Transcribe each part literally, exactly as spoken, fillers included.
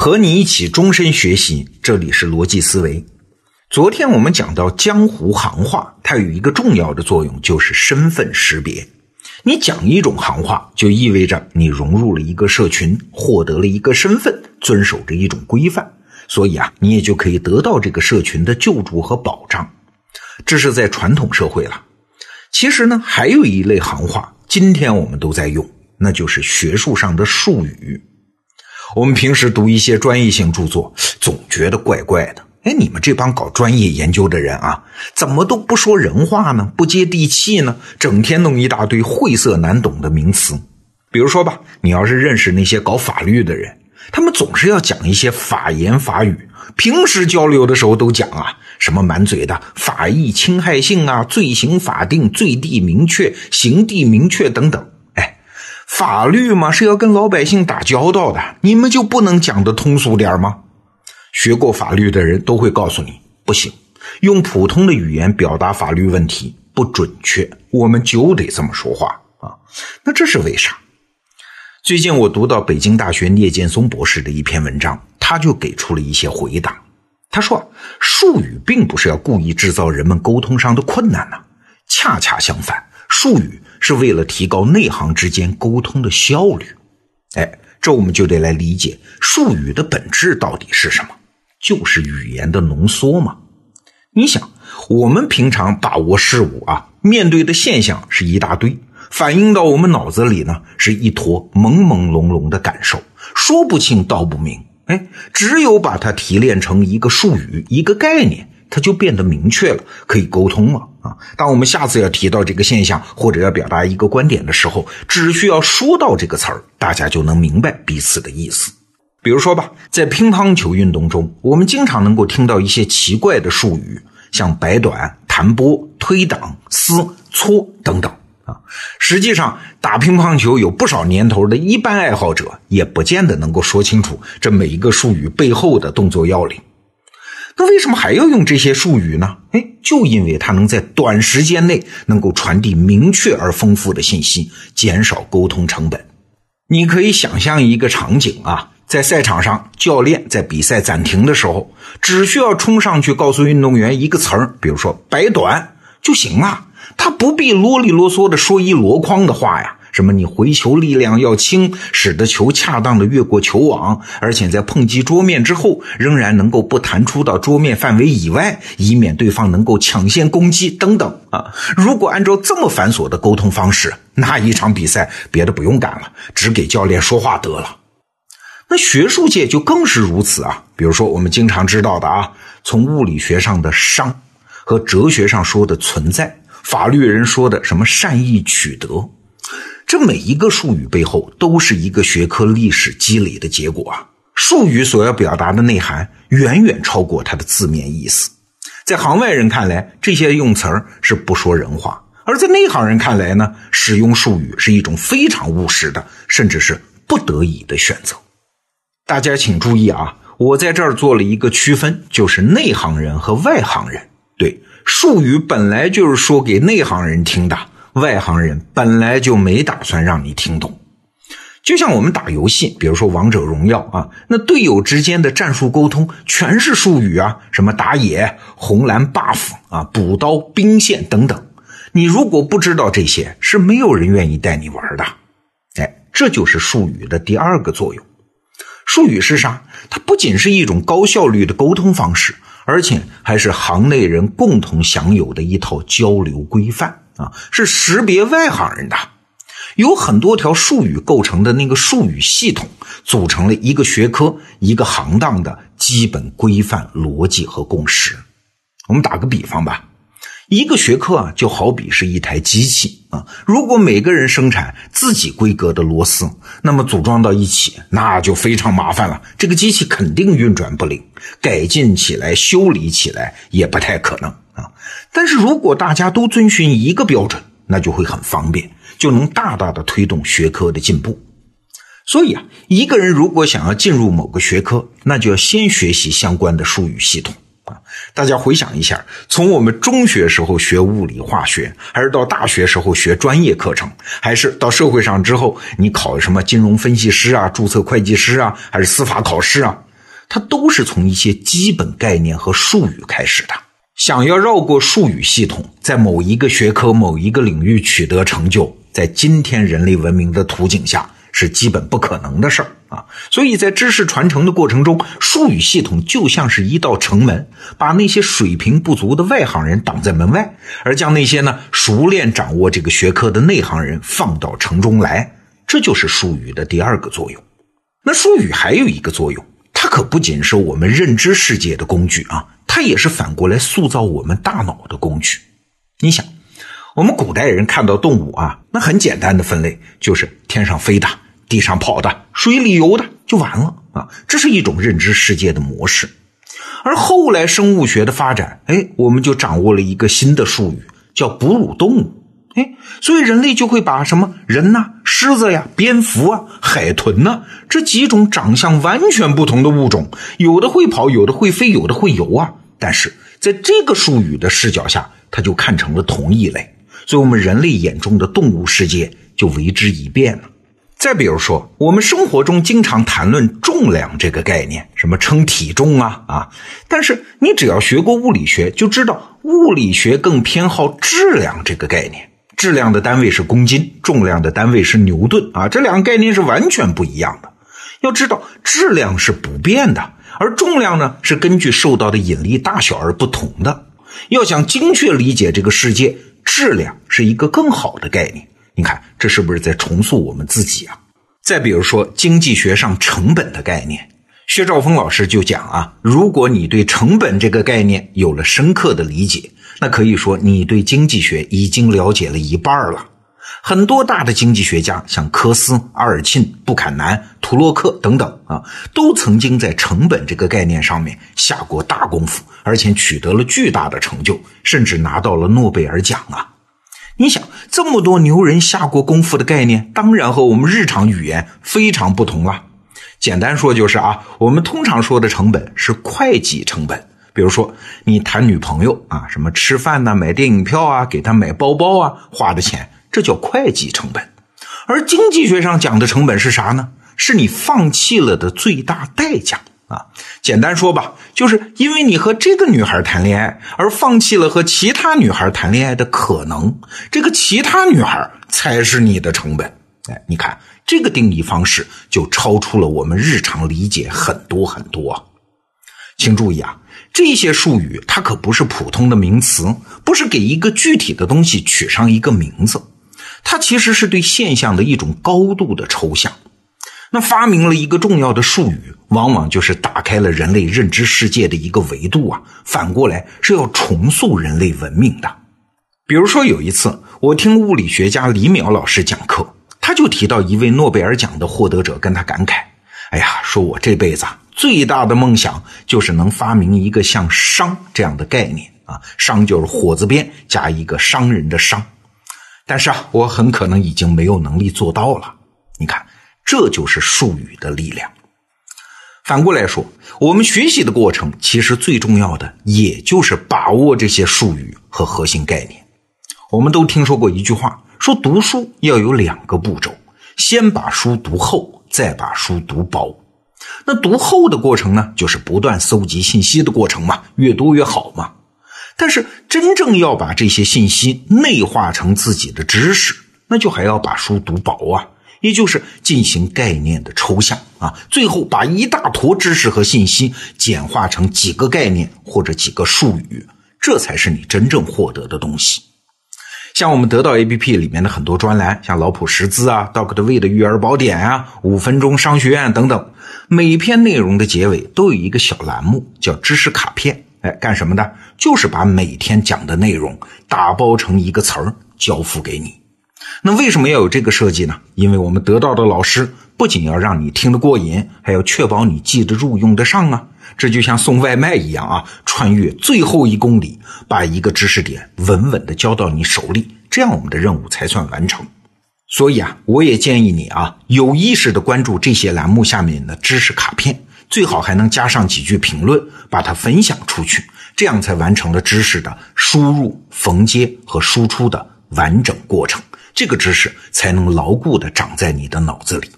和你一起终身学习，这里是逻辑思维。昨天我们讲到江湖行话，它有一个重要的作用，就是身份识别。你讲一种行话，就意味着你融入了一个社群，获得了一个身份，遵守着一种规范，所以啊，你也就可以得到这个社群的救助和保障。这是在传统社会了。其实呢，还有一类行话，今天我们都在用，那就是学术上的术语。我们平时读一些专业性著作，总觉得怪怪的。哎，你们这帮搞专业研究的人啊，怎么都不说人话呢？不接地气呢？整天弄一大堆晦涩难懂的名词。比如说吧，你要是认识那些搞法律的人，他们总是要讲一些法言法语，平时交流的时候都讲啊，什么满嘴的法益侵害性啊、罪行法定、罪地明确、刑地明确等等。法律嘛，是要跟老百姓打交道的，你们就不能讲得通俗点吗？学过法律的人都会告诉你，不行，用普通的语言表达法律问题不准确，我们就得这么说话啊。那这是为啥？最近我读到北京大学聂建松博士的一篇文章，他就给出了一些回答。他说，术语并不是要故意制造人们沟通上的困难啊，恰恰相反，术语是为了提高内行之间沟通的效率。哎，这我们就得来理解术语的本质到底是什么，就是语言的浓缩嘛。你想，我们平常把握事物啊，面对的现象是一大堆，反映到我们脑子里呢，是一坨朦朦胧胧的感受，说不清道不明。哎，只有把它提炼成一个术语，一个概念，它就变得明确了，可以沟通了啊！当我们下次要提到这个现象，或者要表达一个观点的时候，只需要说到这个词儿，大家就能明白彼此的意思。比如说吧，在乒乓球运动中，我们经常能够听到一些奇怪的术语，像摆短、弹拨、推挡、撕、搓等等啊。实际上，打乒乓球有不少年头的一般爱好者，也不见得能够说清楚这每一个术语背后的动作要领。那为什么还要用这些术语呢？哎，就因为它能在短时间内能够传递明确而丰富的信息，减少沟通成本。你可以想象一个场景啊，在赛场上，教练在比赛暂停的时候，只需要冲上去告诉运动员一个词儿，比如说“摆短”就行了，他不必啰里啰嗦的说一箩筐的话呀。什么你回球力量要轻，使得球恰当的越过球网，而且在碰击桌面之后仍然能够不弹出到桌面范围以外，以免对方能够抢先攻击等等啊！如果按照这么繁琐的沟通方式，那一场比赛别的不用干了，只给教练说话得了。那学术界就更是如此啊！比如说我们经常知道的啊，从物理学上的熵和哲学上说的存在，法律人说的什么善意取得，这每一个术语背后都是一个学科历史积累的结果啊！术语所要表达的内涵远远超过它的字面意思。在行外人看来，这些用词儿是不说人话；而在内行人看来呢，使用术语是一种非常务实的，甚至是不得已的选择。大家请注意啊，我在这儿做了一个区分，就是内行人和外行人。对，术语本来就是说给内行人听的。外行人本来就没打算让你听懂。就像我们打游戏，比如说王者荣耀啊，那队友之间的战术沟通全是术语啊，什么打野、红蓝 buff 啊、补刀、兵线等等。你如果不知道这些，是没有人愿意带你玩的。哎，这就是术语的第二个作用。术语是啥？它不仅是一种高效率的沟通方式，而且还是行内人共同享有的一套交流规范。啊，是识别外行人的，有很多条术语构成的那个术语系统，组成了一个学科、一个行当的基本规范、逻辑和共识。我们打个比方吧，一个学科啊，就好比是一台机器啊，如果每个人生产自己规格的螺丝，那么组装到一起，那就非常麻烦了，这个机器肯定运转不灵，改进起来、修理起来也不太可能。但是如果大家都遵循一个标准，那就会很方便，就能大大的推动学科的进步。所以啊，一个人如果想要进入某个学科，那就要先学习相关的术语系统啊。大家回想一下，从我们中学时候学物理化学，还是到大学时候学专业课程，还是到社会上之后你考什么金融分析师啊、注册会计师啊，还是司法考试啊，它都是从一些基本概念和术语开始的。想要绕过术语系统，在某一个学科某一个领域取得成就，在今天人类文明的图景下是基本不可能的事儿啊。所以在知识传承的过程中，术语系统就像是一道城门，把那些水平不足的外行人挡在门外，而将那些呢熟练掌握这个学科的内行人放到城中来，这就是术语的第二个作用。那术语还有一个作用，它可不仅是我们认知世界的工具啊，它也是反过来塑造我们大脑的工具。你想，我们古代人看到动物啊，那很简单的分类，就是天上飞的、地上跑的、水里游的，就完了啊。这是一种认知世界的模式。而后来生物学的发展，哎，我们就掌握了一个新的术语，叫哺乳动物。哎，所以人类就会把什么人呐、啊、狮子呀、蝙蝠啊、海豚呐、啊、这几种长相完全不同的物种，有的会跑，有的会飞，有的会游啊。但是在这个术语的视角下，它就看成了同一类，所以我们人类眼中的动物世界就为之一变了。再比如说，我们生活中经常谈论重量这个概念，什么称体重啊啊，但是你只要学过物理学，就知道物理学更偏好质量这个概念。质量的单位是公斤，重量的单位是牛顿啊，这两个概念是完全不一样的。要知道质量是不变的，而重量呢是根据受到的引力大小而不同的。要想精确理解这个世界，质量是一个更好的概念。你看，这是不是在重塑我们自己啊？再比如说经济学上成本的概念，薛兆丰老师就讲啊，如果你对成本这个概念有了深刻的理解，那可以说你对经济学已经了解了一半了。很多大的经济学家，像科斯、阿尔沁、布坎南、图洛克等等啊，都曾经在成本这个概念上面下过大功夫，而且取得了巨大的成就，甚至拿到了诺贝尔奖啊。你想，这么多牛人下过功夫的概念，当然和我们日常语言非常不同了。简单说就是啊，我们通常说的成本是会计成本。比如说你谈女朋友啊，什么吃饭啊、买电影票啊、给她买包包啊花的钱，这叫会计成本。而经济学上讲的成本是啥呢？是你放弃了的最大代价啊。简单说吧，就是因为你和这个女孩谈恋爱，而放弃了和其他女孩谈恋爱的可能，这个其他女孩才是你的成本。哎，你看这个定义方式就超出了我们日常理解很多很多啊。请注意啊，这些术语它可不是普通的名词，不是给一个具体的东西取上一个名字，它其实是对现象的一种高度的抽象。那发明了一个重要的术语，往往就是打开了人类认知世界的一个维度啊，反过来是要重塑人类文明的。比如说有一次，我听物理学家李淼老师讲课，他就提到一位诺贝尔奖的获得者跟他感慨，哎呀，说我这辈子啊最大的梦想就是能发明一个像商这样的概念啊，商就是火字边加一个商人的商，但是啊，我很可能已经没有能力做到了。你看，这就是术语的力量。反过来说，我们学习的过程其实最重要的也就是把握这些术语和核心概念。我们都听说过一句话，说读书要有两个步骤，先把书读厚，再把书读薄。那读厚的过程呢，就是不断搜集信息的过程嘛，越多越好嘛。但是真正要把这些信息内化成自己的知识，那就还要把书读薄啊，也就是进行概念的抽象啊，最后把一大坨知识和信息简化成几个概念或者几个术语，这才是你真正获得的东西。像我们得到 A P P 里面的很多专栏，像老普识字啊、Doctor V 的育儿宝典啊、五分钟商学院等等，每篇内容的结尾都有一个小栏目叫知识卡片。哎，干什么的？就是把每天讲的内容打包成一个词儿交付给你。那为什么要有这个设计呢？因为我们得到的老师不仅要让你听得过瘾，还要确保你记得住、用得上啊。这就像送外卖一样啊，穿越最后一公里，把一个知识点稳稳地交到你手里，这样我们的任务才算完成。所以啊，我也建议你啊，有意识地关注这些栏目下面的知识卡片，最好还能加上几句评论，把它分享出去，这样才完成了知识的输入、缝接和输出的完整过程，这个知识才能牢固地长在你的脑子里。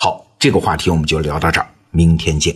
好，这个话题我们就聊到这儿，明天见。